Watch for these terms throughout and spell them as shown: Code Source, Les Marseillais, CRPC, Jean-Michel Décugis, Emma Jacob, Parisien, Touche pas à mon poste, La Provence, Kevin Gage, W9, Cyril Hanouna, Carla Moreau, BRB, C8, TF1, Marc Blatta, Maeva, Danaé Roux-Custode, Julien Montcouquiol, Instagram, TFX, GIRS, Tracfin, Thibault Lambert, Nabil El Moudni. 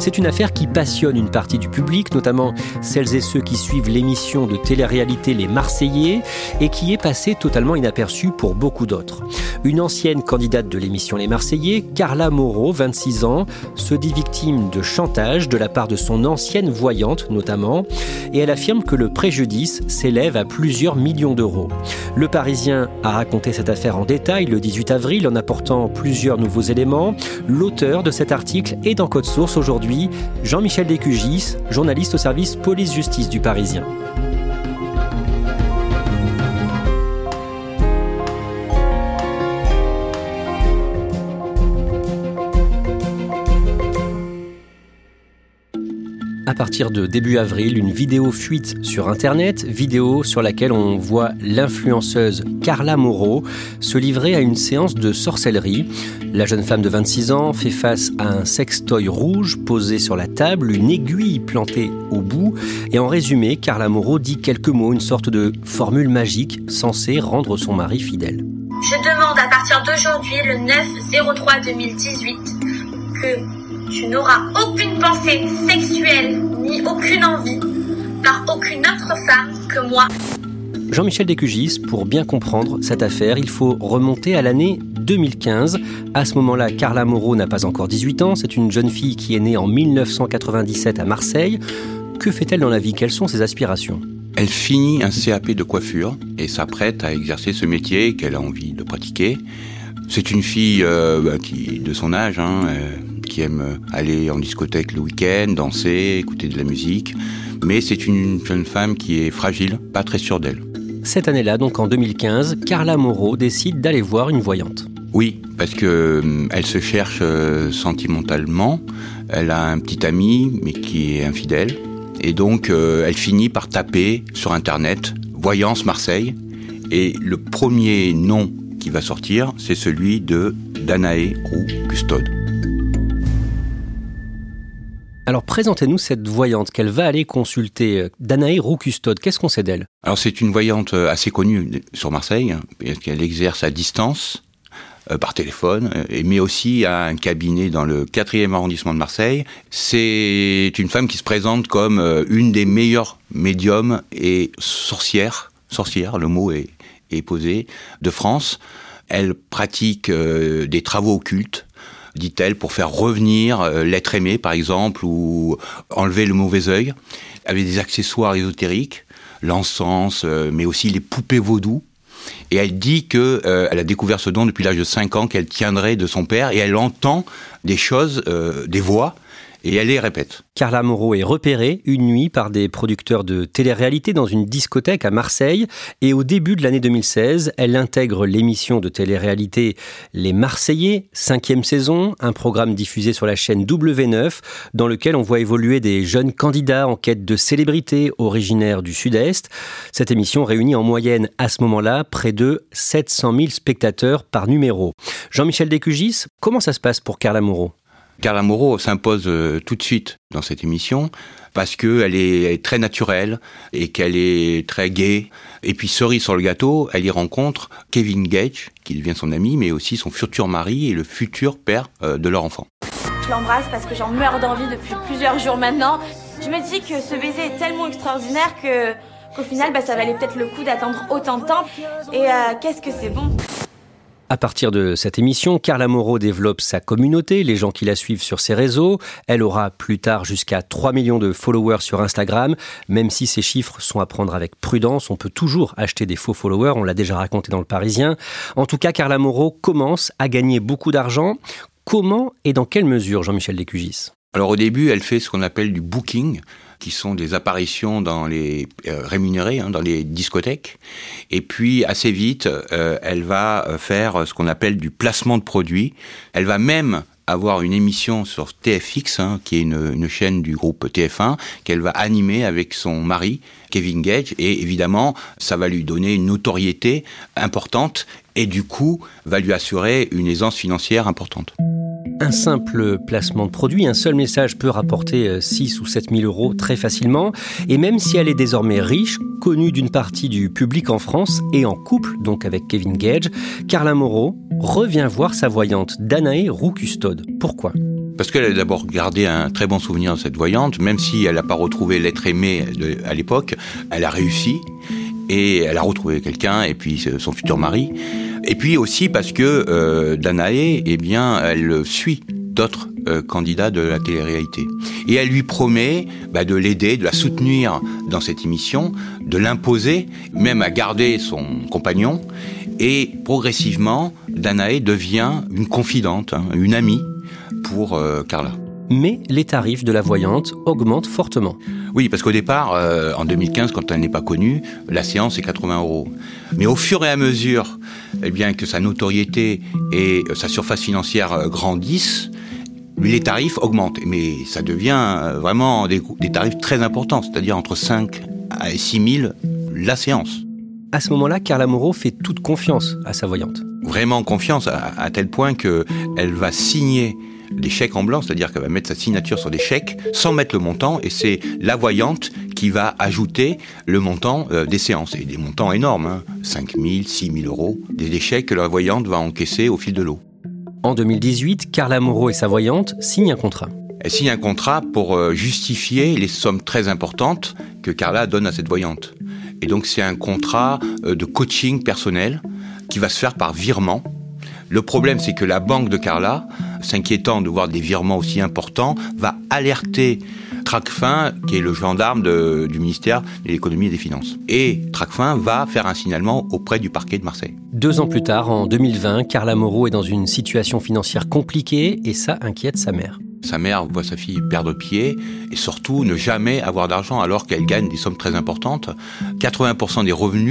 C'est une affaire qui passionne une partie du public, notamment celles et ceux qui suivent l'émission de télé-réalité Les Marseillais, et qui est passée totalement inaperçue pour beaucoup d'autres. Une ancienne candidate de l'émission Les Marseillais, Carla Moreau, 26 ans, se dit victime de chantage de la part de son ancienne voyante notamment, et elle affirme que le préjudice s'élève à plusieurs millions d'euros. Le Parisien a raconté cette affaire en détail le 18 avril en apportant plusieurs nouveaux éléments. L'auteur de cet article est dans Code Source aujourd'hui. Jean-Michel Décugis, journaliste au service police-justice du Parisien. À partir de début avril, une vidéo fuite sur Internet, vidéo sur laquelle on voit l'influenceuse Carla Moreau se livrer à une séance de sorcellerie. La jeune femme de 26 ans fait face à un sextoy rouge posé sur la table, une aiguille plantée au bout. Et en résumé, Carla Moreau dit quelques mots, une sorte de formule magique censée rendre son mari fidèle. Je demande à partir d'aujourd'hui, le 9-03-2018, que tu n'auras aucune pensée sexuelle ni aucune envie par aucune autre femme que moi. Jean-Michel Décugis, pour bien comprendre cette affaire, il faut remonter à l'année 2015. À ce moment-là, Carla Moreau n'a pas encore 18 ans. C'est une jeune fille qui est née en 1997 à Marseille. Que fait-elle dans la vie ? Quelles sont ses aspirations ? Elle finit un CAP de coiffure et s'apprête à exercer ce métier qu'elle a envie de pratiquer. C'est une fille qui, de son âge, qui aime aller en discothèque le week-end, danser, écouter de la musique. Mais c'est une jeune femme qui est fragile, pas très sûre d'elle. Cette année-là, donc en 2015, Carla Moreau décide d'aller voir une voyante. Oui, parce qu'elle se cherche sentimentalement. Elle a un petit ami, mais qui est infidèle. Et donc, elle finit par taper sur Internet « Voyance Marseille ». Et le premier nom qui va sortir, c'est celui de Danaé Roux-Custode. Alors présentez-nous cette voyante qu'elle va aller consulter, Danaé Roux-Custode. Qu'est-ce qu'on sait d'elle ? Alors c'est une voyante assez connue sur Marseille, qu'elle exerce à distance, par téléphone, mais aussi à un cabinet dans le 4e arrondissement de Marseille. C'est une femme qui se présente comme une des meilleures médiums et sorcière, le mot est posé, de France. Elle pratique des travaux occultes, dit-elle, pour faire revenir l'être aimé, par exemple, ou enlever le mauvais œil, avec des accessoires ésotériques, l'encens, mais aussi les poupées vaudou. Et elle dit qu'elle a découvert ce don depuis l'âge de 5 ans, qu'elle tiendrait de son père, et elle entend des choses, des voix, et elle les répète. Carla Moreau est repérée une nuit par des producteurs de télé-réalité dans une discothèque à Marseille. Et au début de l'année 2016, elle intègre l'émission de télé-réalité Les Marseillais, 5e saison, un programme diffusé sur la chaîne W9, dans lequel on voit évoluer des jeunes candidats en quête de célébrité originaires du Sud-Est. Cette émission réunit en moyenne, à ce moment-là, près de 700 000 spectateurs par numéro. Jean-Michel Décugis, comment ça se passe pour Carla Moreau ? Carla Moreau s'impose tout de suite dans cette émission parce qu'elle est très naturelle et qu'elle est très gaie. Et puis, cerise sur le gâteau, elle y rencontre Kevin Gage, qui devient son ami, mais aussi son futur mari et le futur père de leur enfant. je l'embrasse parce que j'en meurs d'envie depuis plusieurs jours maintenant. Je me dis que ce baiser est tellement extraordinaire qu'au final, ça valait peut-être le coup d'attendre autant de temps. Et qu'est-ce que c'est bon! À partir de cette émission, Carla Moreau développe sa communauté, les gens qui la suivent sur ses réseaux. Elle aura plus tard jusqu'à 3 millions de followers sur Instagram. Même si ces chiffres sont à prendre avec prudence, on peut toujours acheter des faux followers, on l'a déjà raconté dans Le Parisien. En tout cas, Carla Moreau commence à gagner beaucoup d'argent. Comment et dans quelle mesure, Jean-Michel Décugis? Alors au début, elle fait ce qu'on appelle du booking, qui sont des apparitions dans les rémunérées, dans les discothèques. Et puis, assez vite, elle va faire ce qu'on appelle du placement de produits. Elle va même avoir une émission sur TFX, qui est une chaîne du groupe TF1, qu'elle va animer avec son mari, Kevin Gage. Et évidemment, ça va lui donner une notoriété importante et du coup, va lui assurer une aisance financière importante. Un simple placement de produit, un seul message peut rapporter 6 ou 7 000 euros très facilement. Et même si elle est désormais riche, connue d'une partie du public en France et en couple, donc avec Kevin Gage, Carla Moreau revient voir sa voyante Danaé Roux-Custode. Pourquoi ? Parce qu'elle a d'abord gardé un très bon souvenir de cette voyante. Même si elle n'a pas retrouvé l'être aimé à l'époque, elle a réussi. Et elle a retrouvé quelqu'un, et puis son futur mari. Et puis aussi parce que Danaé, elle suit d'autres candidats de la télé-réalité. Et elle lui promet de l'aider, de la soutenir dans cette émission, de l'imposer, même à garder son compagnon. Et progressivement, Danaé devient une confidente, une amie pour Carla. Mais les tarifs de la voyante augmentent fortement. Oui, parce qu'au départ, en 2015, quand elle n'est pas connue, la séance est 80 euros. Mais au fur et à mesure que sa notoriété et sa surface financière grandissent, les tarifs augmentent. Mais ça devient vraiment des tarifs très importants, c'est-à-dire entre 5 et 6 000 la séance. À ce moment-là, Carla Moreau fait toute confiance à sa voyante. Vraiment confiance, à tel point qu'elle va signer des chèques en blanc, c'est-à-dire qu'elle va mettre sa signature sur des chèques sans mettre le montant, et c'est la voyante qui va ajouter le montant des séances, et des montants énormes, 5 000, 6 000 euros, des chèques que la voyante va encaisser au fil de l'eau. En 2018, Carla Moreau et sa voyante signent un contrat. Elle signe un contrat pour justifier les sommes très importantes que Carla donne à cette voyante. Et donc c'est un contrat de coaching personnel qui va se faire par virement. Le problème, c'est que la banque de Carla, s'inquiétant de voir des virements aussi importants, va alerter Tracfin, qui est le gendarme du ministère de l'économie et des finances. Et Tracfin va faire un signalement auprès du parquet de Marseille. 2 ans plus tard, en 2020, Carla Moreau est dans une situation financière compliquée et ça inquiète sa mère. Sa mère voit sa fille perdre pied et surtout ne jamais avoir d'argent alors qu'elle gagne des sommes très importantes. 80%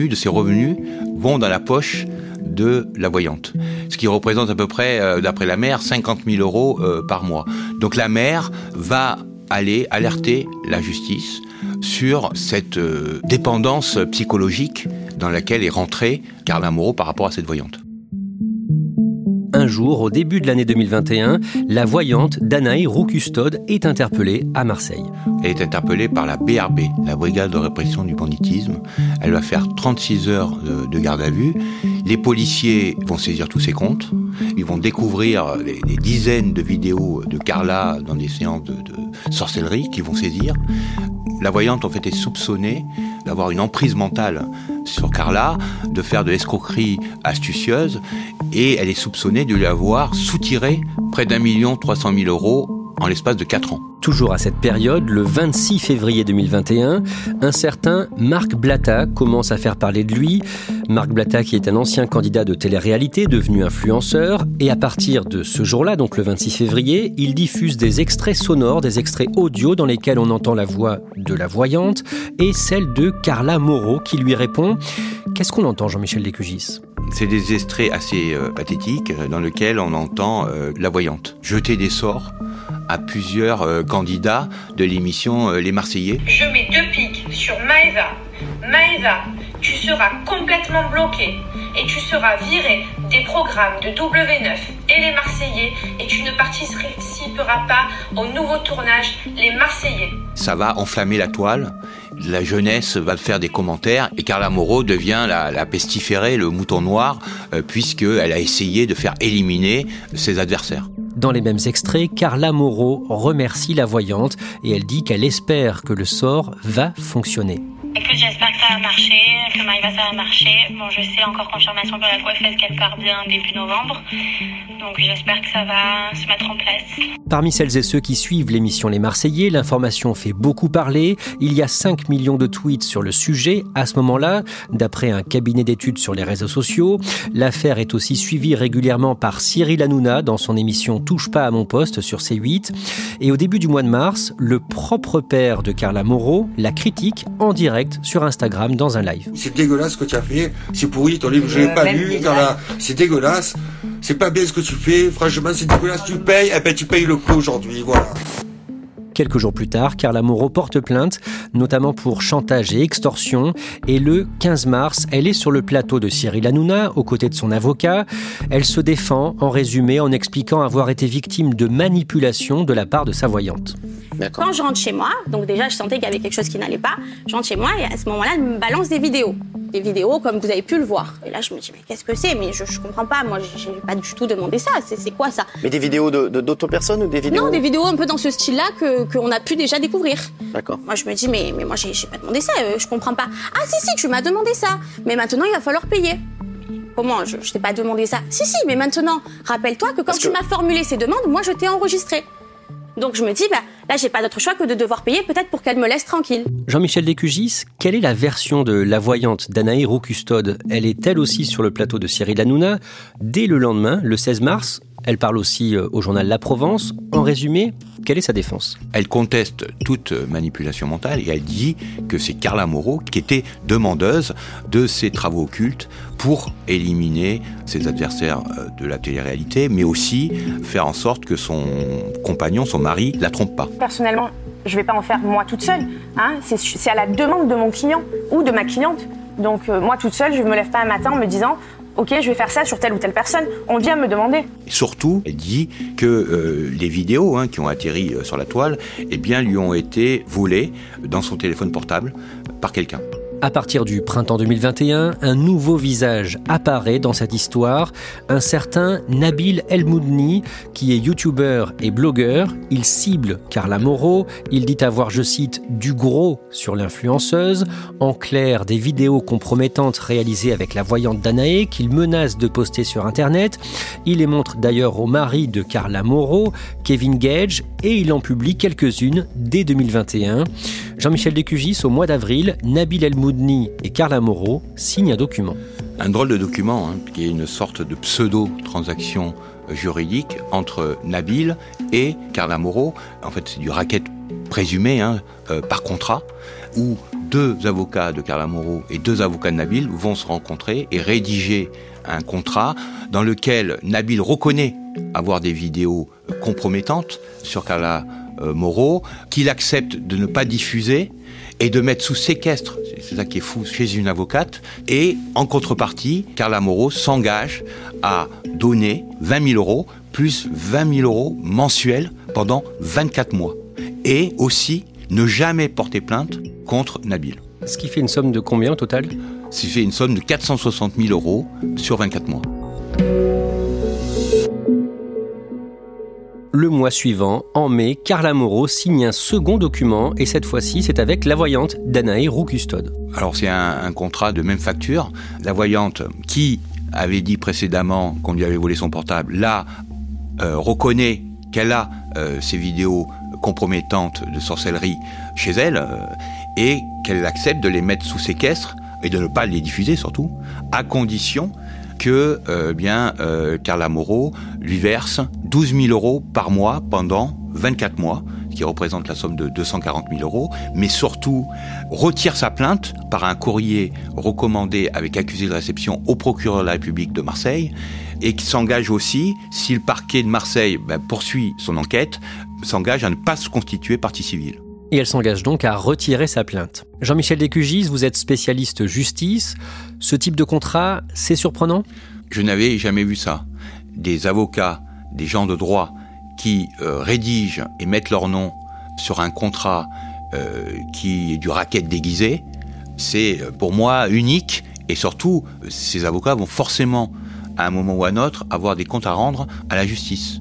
de ses revenus vont dans la poche de la voyante, ce qui représente à peu près, d'après la mère, 50 000 euros par mois. Donc la mère va aller alerter la justice sur cette dépendance psychologique dans laquelle est rentrée Carla Moreau par rapport à cette voyante. Un jour, au début de l'année 2021, la voyante Danaé Roux-Custode est interpellée à Marseille. Elle est interpellée par la BRB, la Brigade de répression du banditisme. Elle va faire 36 heures de garde à vue. Les policiers vont saisir tous ses comptes. Ils vont découvrir des dizaines de vidéos de Carla dans des séances de sorcellerie qu'ils vont saisir. La voyante, en fait, est soupçonnée d'avoir une emprise mentale sur Carla, de faire de l'escroquerie astucieuse, et elle est soupçonnée de lui avoir soutiré près d'1 300 000 euros en l'espace de 4 ans. Toujours à cette période, le 26 février 2021, un certain Marc Blatta commence à faire parler de lui. Marc Blatta qui est un ancien candidat de télé-réalité, devenu influenceur. Et à partir de ce jour-là, donc le 26 février, il diffuse des extraits sonores, des extraits audio dans lesquels on entend la voix de la voyante et celle de Carla Moreau qui lui répond. Qu'est-ce qu'on entend, Jean-Michel Décugis ? C'est des extraits assez pathétiques dans lesquels on entend la voyante jeter des sorts à plusieurs candidats de l'émission Les Marseillais. Je mets 2 pics sur Maeva. Maeva, tu seras complètement bloquée et tu seras virée des programmes de W9 et Les Marseillais et tu ne participeras pas au nouveau tournage Les Marseillais. Ça va enflammer la toile la jeunesse va faire des commentaires et Carla Moreau devient la pestiférée, le mouton noir, puisqu'elle a essayé de faire éliminer ses adversaires. Dans les mêmes extraits, Carla Moreau remercie la voyante et elle dit qu'elle espère que le sort va fonctionner. Écoute, j'espère que ça va marcher, que Maeva ça va marcher. Bon, je sais encore confirmation par la coiffeuse qu'elle part bien début novembre. Donc j'espère que ça va se mettre en place. Parmi celles et ceux qui suivent l'émission Les Marseillais, l'information fait beaucoup parler. Il y a 5 millions de tweets sur le sujet. À ce moment-là, d'après un cabinet d'études sur les réseaux sociaux, l'affaire est aussi suivie régulièrement par Cyril Hanouna dans son émission Touche pas à mon poste sur C8. Et au début du mois de mars, le propre père de Carla Moreau la critique en direct sur Instagram dans un live. C'est dégueulasse ce que tu as fait, c'est pourri ton livre, je l'ai pas lu, c'est dégueulasse, c'est pas bien ce que tu fais, franchement c'est dégueulasse, tu payes, eh ben tu payes le coup aujourd'hui, voilà. Quelques jours plus tard, Carla Moreau porte plainte, notamment pour chantage et extorsion. Et le 15 mars, elle est sur le plateau de Cyril Hanouna, aux côtés de son avocat. Elle se défend, en résumé, en expliquant avoir été victime de manipulation de la part de sa voyante. D'accord. Quand je rentre chez moi, donc déjà je sentais qu'il y avait quelque chose qui n'allait pas, je rentre chez moi et à ce moment-là, elle me balance des vidéos. Des vidéos comme vous avez pu le voir. Et là, je me dis, mais qu'est-ce que c'est ? Mais je comprends pas, moi, j'ai pas du tout demandé ça. C'est quoi ça ? Mais des vidéos d'autres personnes ou des vidéos ? Non, des vidéos un peu dans ce style-là qu'on a pu déjà découvrir. D'accord. Moi, je me dis, mais moi, j'ai pas demandé ça, je comprends pas. Ah, si, tu m'as demandé ça, mais maintenant, il va falloir payer. Comment ? Je t'ai pas demandé ça. Si, mais maintenant, rappelle-toi que quand tu m'as formulé ces demandes, moi, je t'ai enregistré. Donc je me dis, là, j'ai pas d'autre choix que de devoir payer peut-être pour qu'elle me laisse tranquille. Jean-Michel Décugis, quelle est la version de la voyante Danaé Roux-Custode ? Elle est elle aussi sur le plateau de Cyril Hanouna. Dès le lendemain, le 16 mars, elle parle aussi au journal La Provence. En résumé, quelle est sa défense ? Elle conteste toute manipulation mentale et elle dit que c'est Carla Moreau qui était demandeuse de ces travaux occultes pour éliminer ses adversaires de la télé-réalité, mais aussi faire en sorte que son compagnon, son mari, la trompe pas. Personnellement, je ne vais pas en faire moi toute seule. Hein. C'est à la demande de mon client ou de ma cliente. Donc moi toute seule, je ne me lève pas un matin en me disant « Ok, je vais faire ça sur telle ou telle personne, on vient me demander ». Surtout, elle dit que les vidéos qui ont atterri sur la toile lui ont été volées dans son téléphone portable par quelqu'un. À partir du printemps 2021, un nouveau visage apparaît dans cette histoire, un certain Nabil El Moudni, qui est youtubeur et blogueur. Il cible Carla Moreau, il dit avoir, je cite, « du gros » sur l'influenceuse. En clair, des vidéos compromettantes réalisées avec la voyante Danaé, qu'il menace de poster sur Internet. Il les montre d'ailleurs au mari de Carla Moreau, Kevin Gage, et il en publie quelques-unes dès 2021. Jean-Michel Décugis, au mois d'avril, Nabil El Moudni et Carla Moreau signent un document. Un drôle de document, qui est une sorte de pseudo-transaction juridique entre Nabil et Carla Moreau. En fait, c'est du racket présumé par contrat, où deux avocats de Carla Moreau et deux avocats de Nabil vont se rencontrer et rédiger un contrat dans lequel Nabil reconnaît avoir des vidéos compromettantes sur Carla Moreau, qu'il accepte de ne pas diffuser et de mettre sous séquestre, c'est ça qui est fou, chez une avocate. Et en contrepartie, Carla Moreau s'engage à donner 20 000 euros, plus 20 000 euros mensuels pendant 24 mois. Et aussi, ne jamais porter plainte contre Nabil. Ce qui fait une somme de combien au total ? Ce qui fait une somme de 460 000 euros sur 24 mois. Le mois suivant, en mai, Carla Moreau signe un second document et cette fois-ci, c'est avec la voyante Danaé Roux-Custode. Alors c'est un contrat de même facture. La voyante qui avait dit précédemment qu'on lui avait volé son portable, là, reconnaît qu'elle a ces vidéos compromettantes de sorcellerie chez elle et qu'elle accepte de les mettre sous séquestre et de ne pas les diffuser surtout, à condition que Carla Moreau lui verse 12 000 euros par mois pendant 24 mois, ce qui représente la somme de 240 000 euros, mais surtout retire sa plainte par un courrier recommandé avec accusé de réception au procureur de la République de Marseille, et qui s'engage aussi, si le parquet de Marseille poursuit son enquête, s'engage à ne pas se constituer partie civile. Et elle s'engage donc à retirer sa plainte. Jean-Michel Décugis, vous êtes spécialiste justice. Ce type de contrat, c'est surprenant ? Je n'avais jamais vu ça. Des avocats, des gens de droit qui rédigent et mettent leur nom sur un contrat qui est du racket déguisé, c'est pour moi unique. Et surtout, ces avocats vont forcément, à un moment ou à un autre, avoir des comptes à rendre à la justice.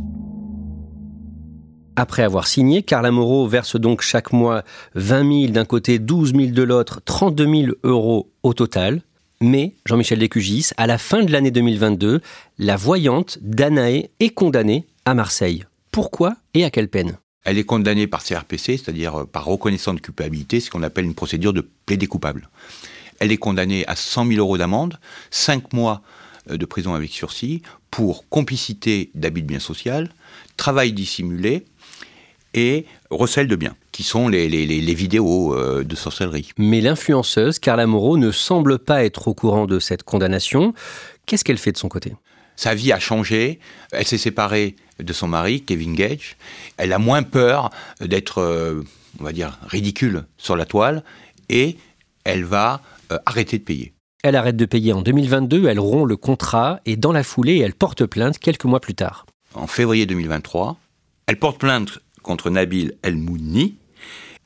Après avoir signé, Carla Moreau verse donc chaque mois 20 000 d'un côté, 12 000 de l'autre, 32 000 euros au total. Mais, Jean-Michel Décugis, à la fin de l'année 2022, la voyante Danaé est condamnée à Marseille. Pourquoi et à quelle peine ? Elle est condamnée par CRPC, c'est-à-dire par reconnaissance de culpabilité, ce qu'on appelle une procédure de plaider coupable. Elle est condamnée à 100 000 euros d'amende, 5 mois de prison avec sursis, pour complicité d'abus de biens social, travail dissimulé et recel de biens, qui sont les vidéos de sorcellerie. Mais l'influenceuse, Carla Moreau, ne semble pas être au courant de cette condamnation. Qu'est-ce qu'elle fait de son côté ? Sa vie a changé, elle s'est séparée de son mari, Kevin Gage. Elle a moins peur d'être, on va dire, ridicule sur la toile et elle va arrêter de payer. Elle arrête de payer en 2022, elle rompt le contrat et dans la foulée, elle porte plainte quelques mois plus tard. En février 2023, elle porte plainte contre Nabil El Moudni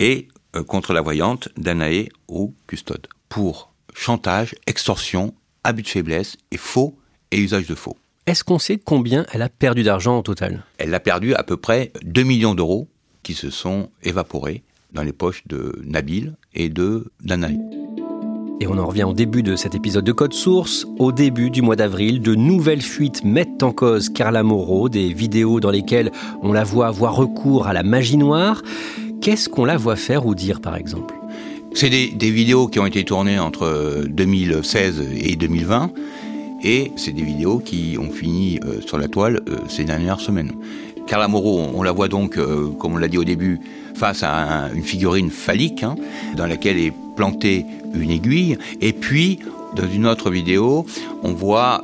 et contre la voyante Danaé Roux-Custode pour chantage, extorsion, abus de faiblesse et faux et usage de faux. Est-ce qu'on sait combien elle a perdu d'argent au total ? Elle a perdu à peu près 2 millions d'euros qui se sont évaporés dans les poches de Nabil et de Danaé. Et on en revient au début de cet épisode de Code Source. Au début du mois d'avril, de nouvelles fuites mettent en cause Carla Moreau, des vidéos dans lesquelles on la voit avoir recours à la magie noire. Qu'est-ce qu'on la voit faire ou dire, par exemple ? C'est des vidéos qui ont été tournées entre 2016 et 2020. Et c'est des vidéos qui ont fini sur la toile ces dernières semaines. Carla Moreau, on la voit donc, comme on l'a dit au début, face à une figurine phallique, dans laquelle est plantée une aiguille. Et puis, dans une autre vidéo, on voit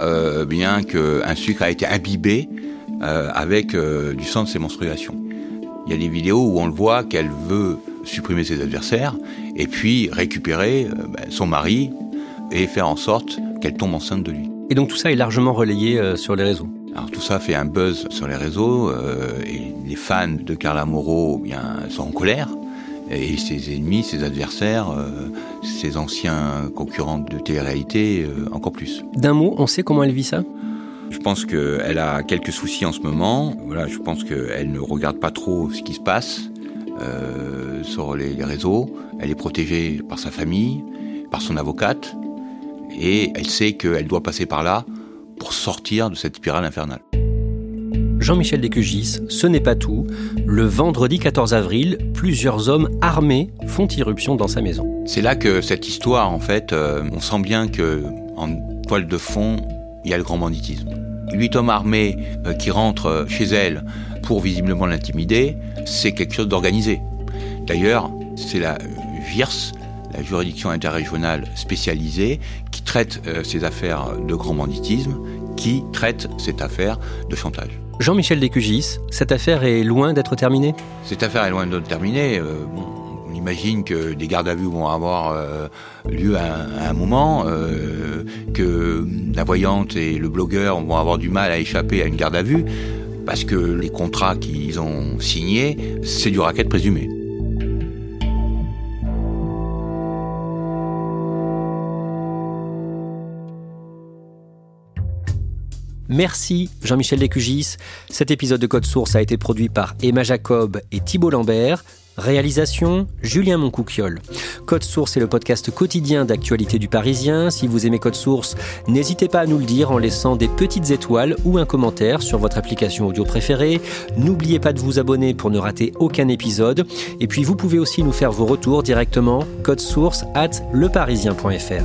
bien qu'un sucre a été imbibé avec du sang de ses menstruations. Il y a des vidéos où on le voit qu'elle veut supprimer ses adversaires et puis récupérer son mari et faire en sorte qu'elle tombe enceinte de lui. Et donc tout ça est largement relayé sur les réseaux. Alors tout ça fait un buzz sur les réseaux et les fans de Carla Moreau sont en colère et ses ennemis, ses adversaires, ses anciens concurrents de télé-réalité encore plus. D'un mot, on sait comment elle vit ça ? Je pense qu'elle a quelques soucis en ce moment. Voilà, je pense qu'elle ne regarde pas trop ce qui se passe sur les réseaux. Elle est protégée par sa famille, par son avocate. Et elle sait qu'elle doit passer par là pour sortir de cette spirale infernale. Jean-Michel Décugis, ce n'est pas tout. Le vendredi 14 avril, plusieurs hommes armés font irruption dans sa maison. C'est là que cette histoire, en fait, on sent bien qu'en toile de fond, il y a le grand banditisme. 8 hommes armés qui rentrent chez elle pour visiblement l'intimider, c'est quelque chose d'organisé. D'ailleurs, c'est la GIRS, la juridiction interrégionale spécialisée, qui traite ces affaires de grand banditisme, qui traite cette affaire de chantage. Jean-Michel Décugis, cette affaire est loin d'être terminée ? Cette affaire est loin d'être terminée. On imagine que des gardes à vue vont avoir lieu à un moment, que la voyante et le blogueur vont avoir du mal à échapper à une garde à vue, parce que les contrats qu'ils ont signés, c'est du racket présumé. Merci Jean-Michel Décugis. Cet épisode de Code Source a été produit par Emma Jacob et Thibault Lambert. Réalisation, Julien Montcouquiol. Code Source est le podcast quotidien d'actualité du Parisien. Si vous aimez Code Source, n'hésitez pas à nous le dire en laissant des petites étoiles ou un commentaire sur votre application audio préférée. N'oubliez pas de vous abonner pour ne rater aucun épisode. Et puis vous pouvez aussi nous faire vos retours directement codesource@leparisien.fr.